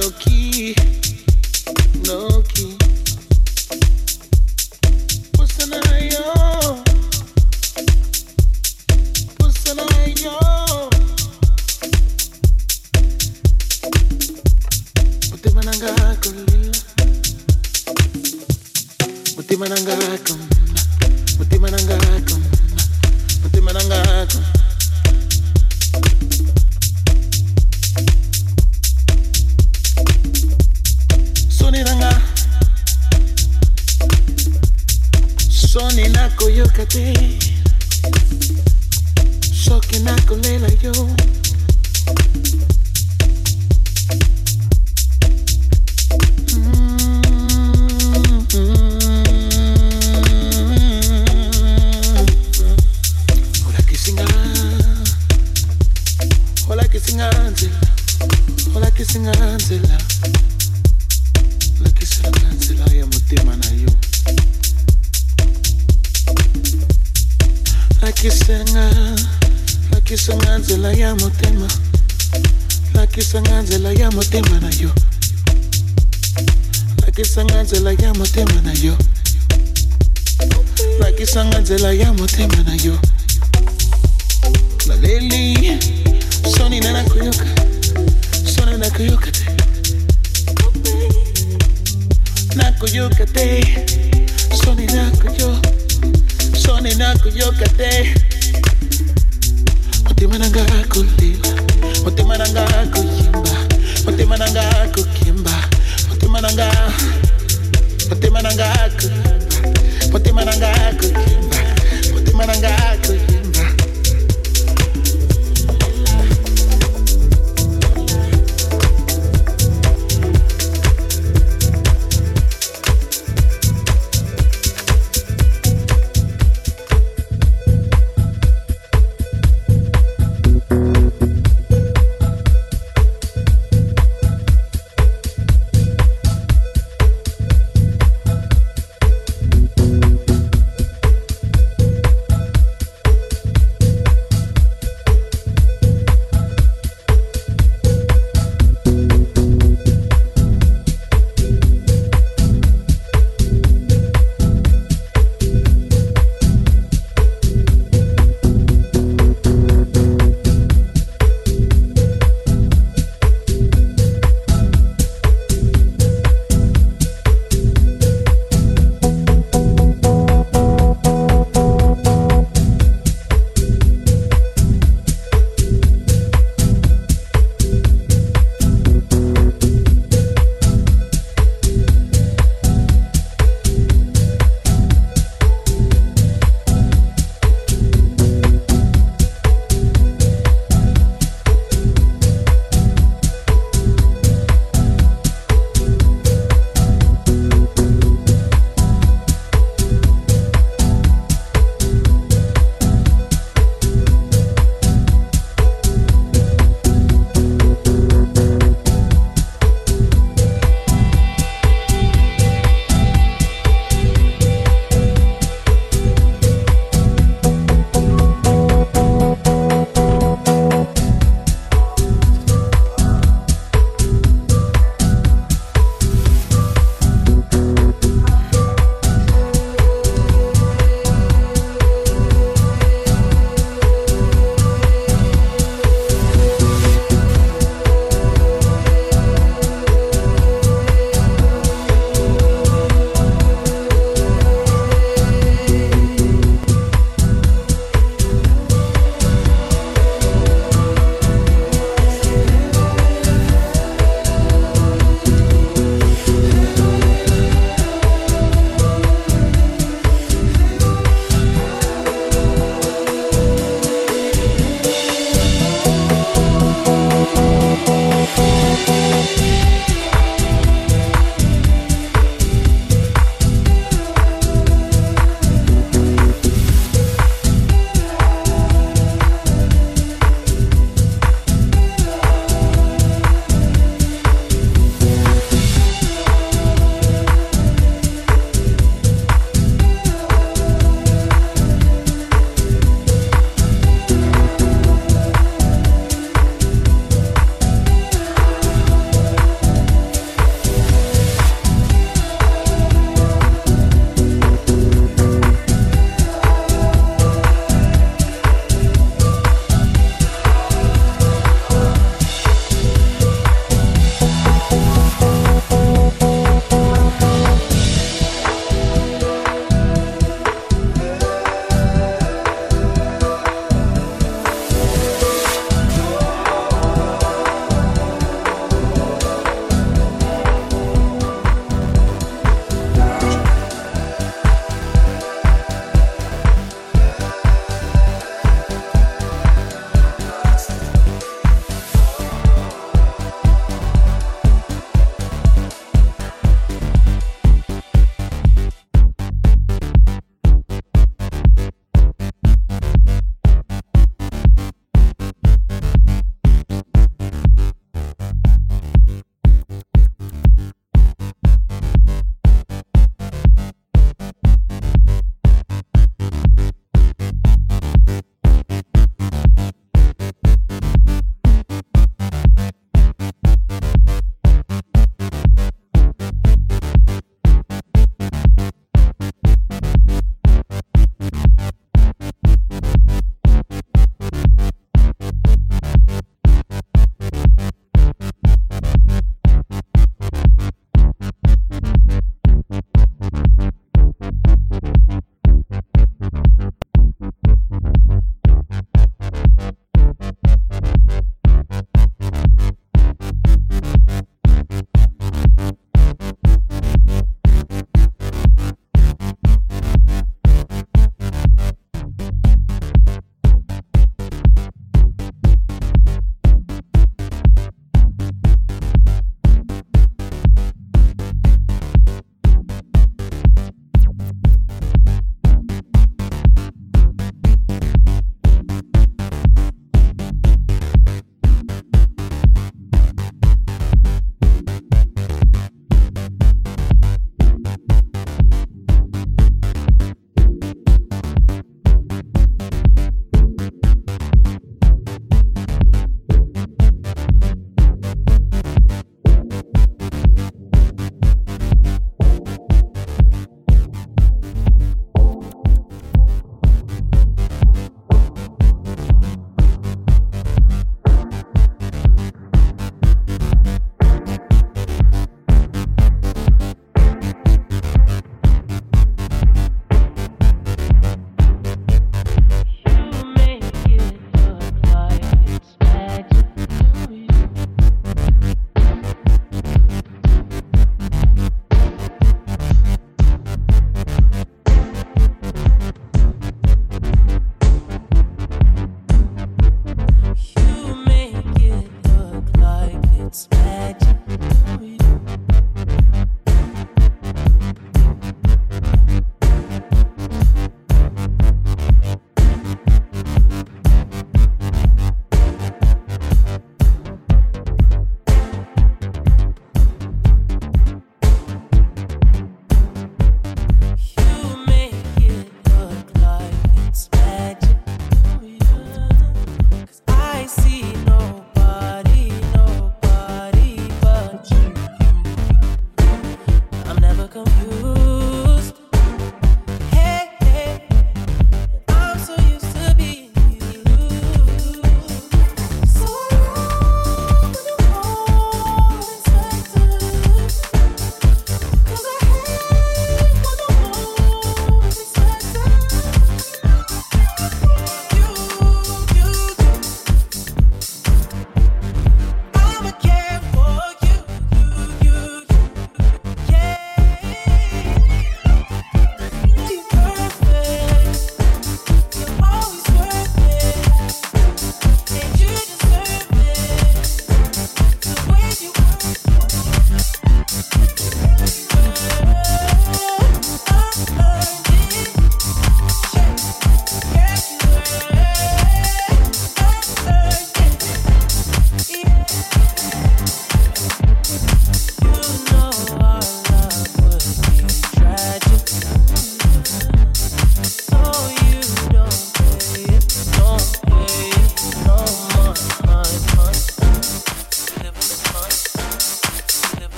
no key, no key.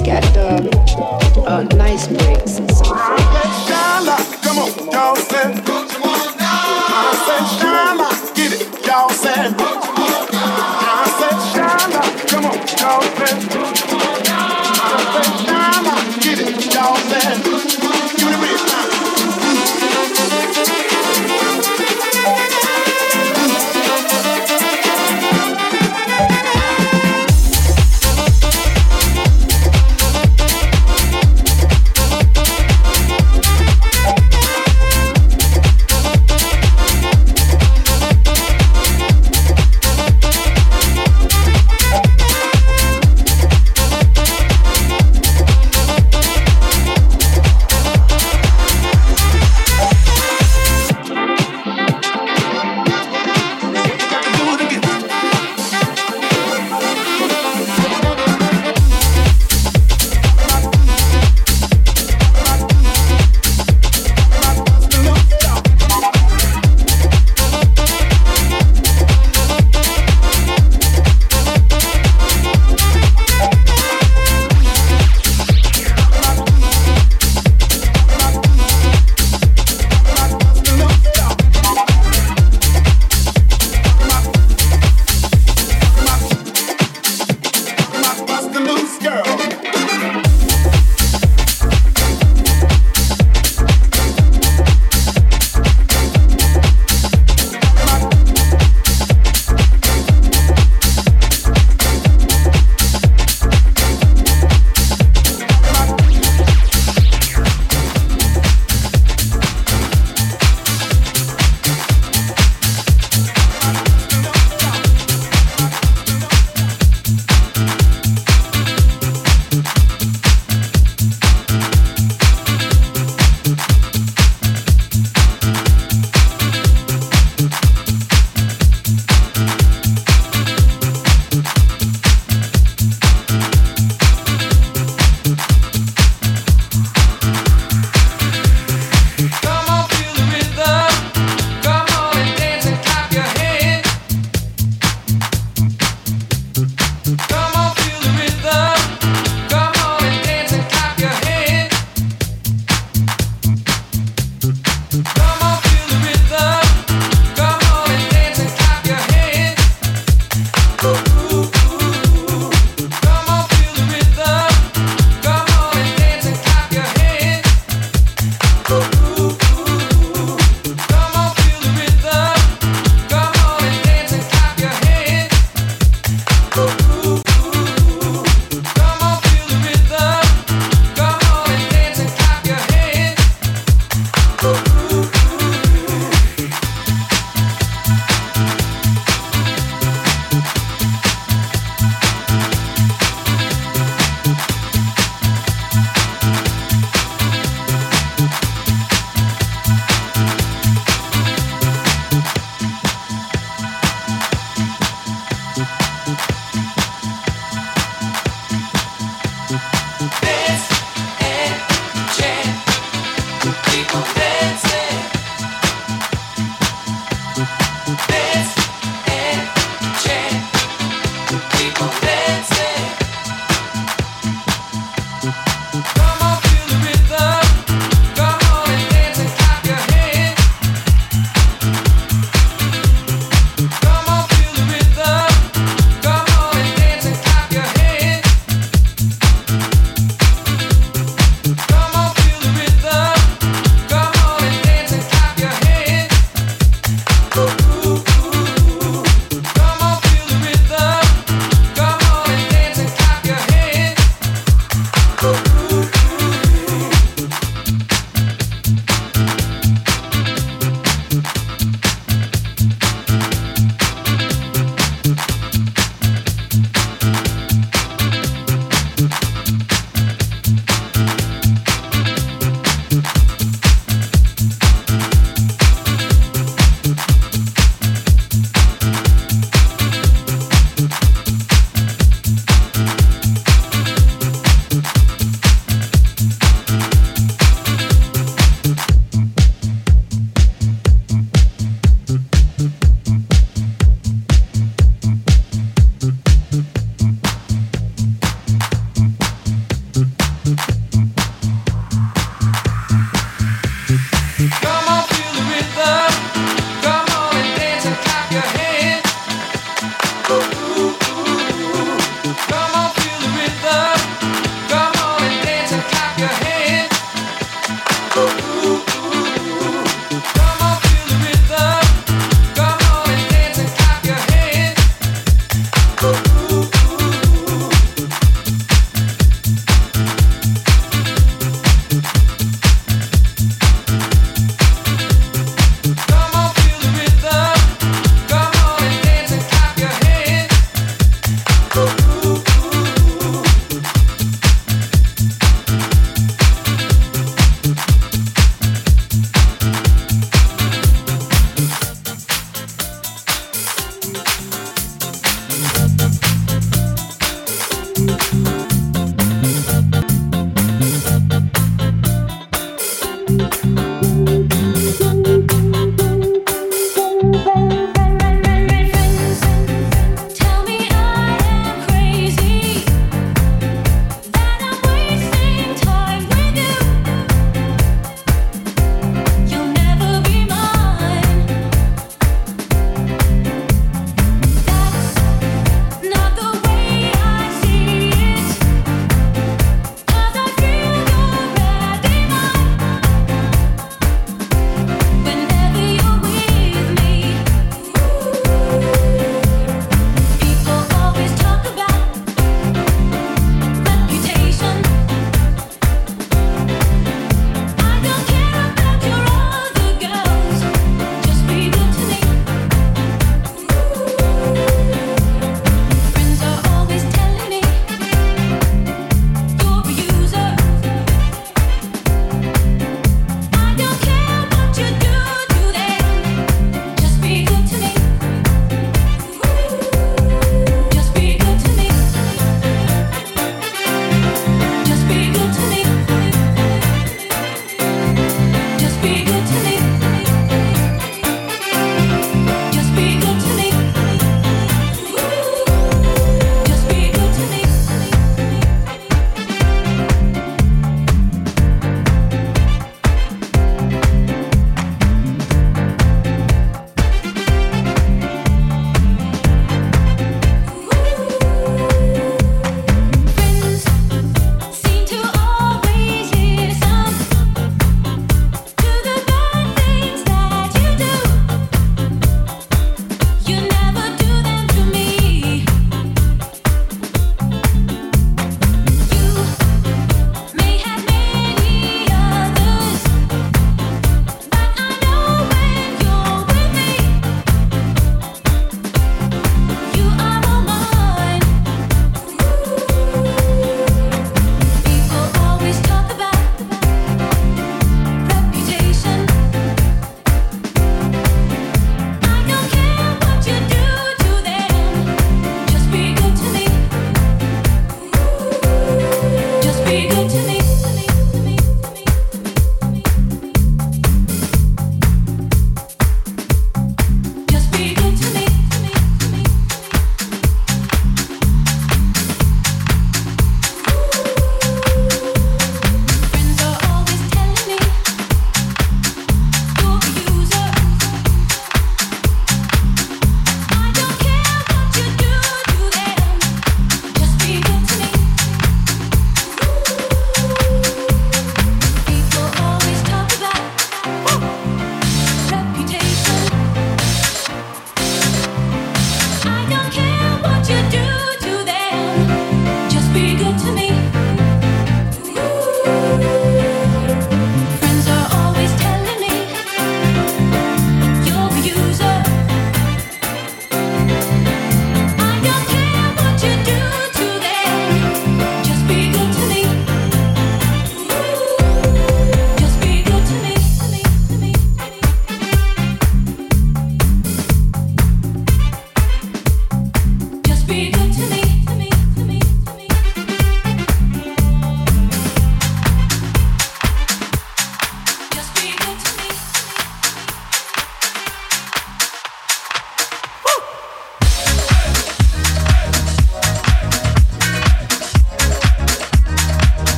always get the nice breaks and stuff. Shine like, come on, y'all say. I said shine like, get it, y'all say. I said shine like, come on, y'all say. I said shine like, get it, y'all say. Give me the real time.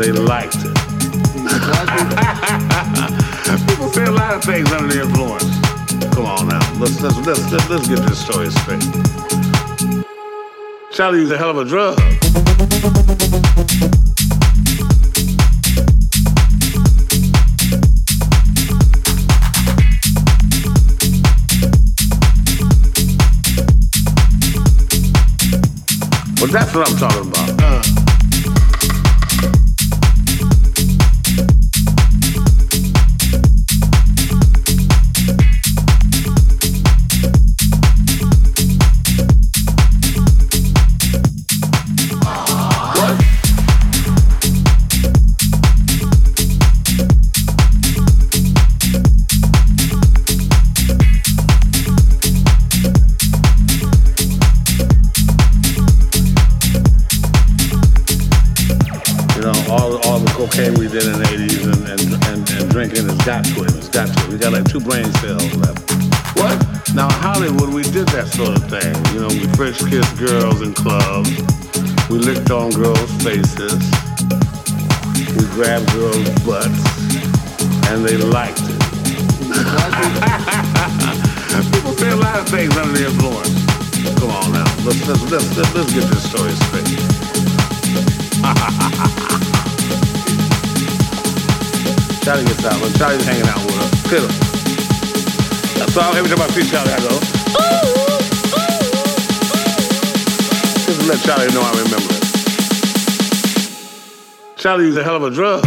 and they liked it. People say a lot of things under the influence. Come on now, let's get this story straight. Charlie used a hell of a drug. Well, that's what I'm talking about. We got like 2 brain cells left. What? Now in Hollywood we did that sort of thing. You know, we French kissed girls in clubs. We licked on girls' faces. We grabbed girls' butts. And they liked it. People say a lot of things under the influence. Come on now. Let's get this story straight. Charlie gets out, but Charlie's hanging out with us. Piddle. So every time I see Charlie, I go, ooh. Just to let Charlie know I remember it. Charlie used a hell of a drug.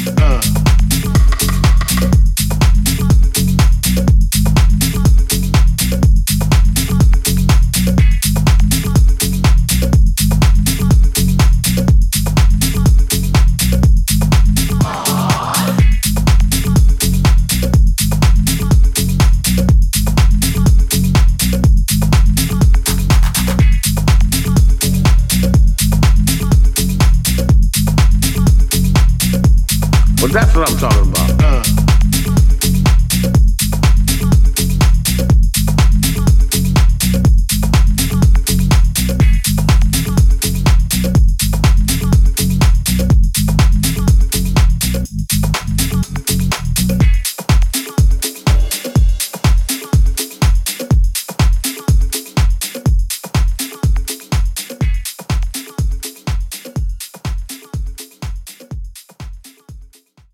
That's what I'm talking about.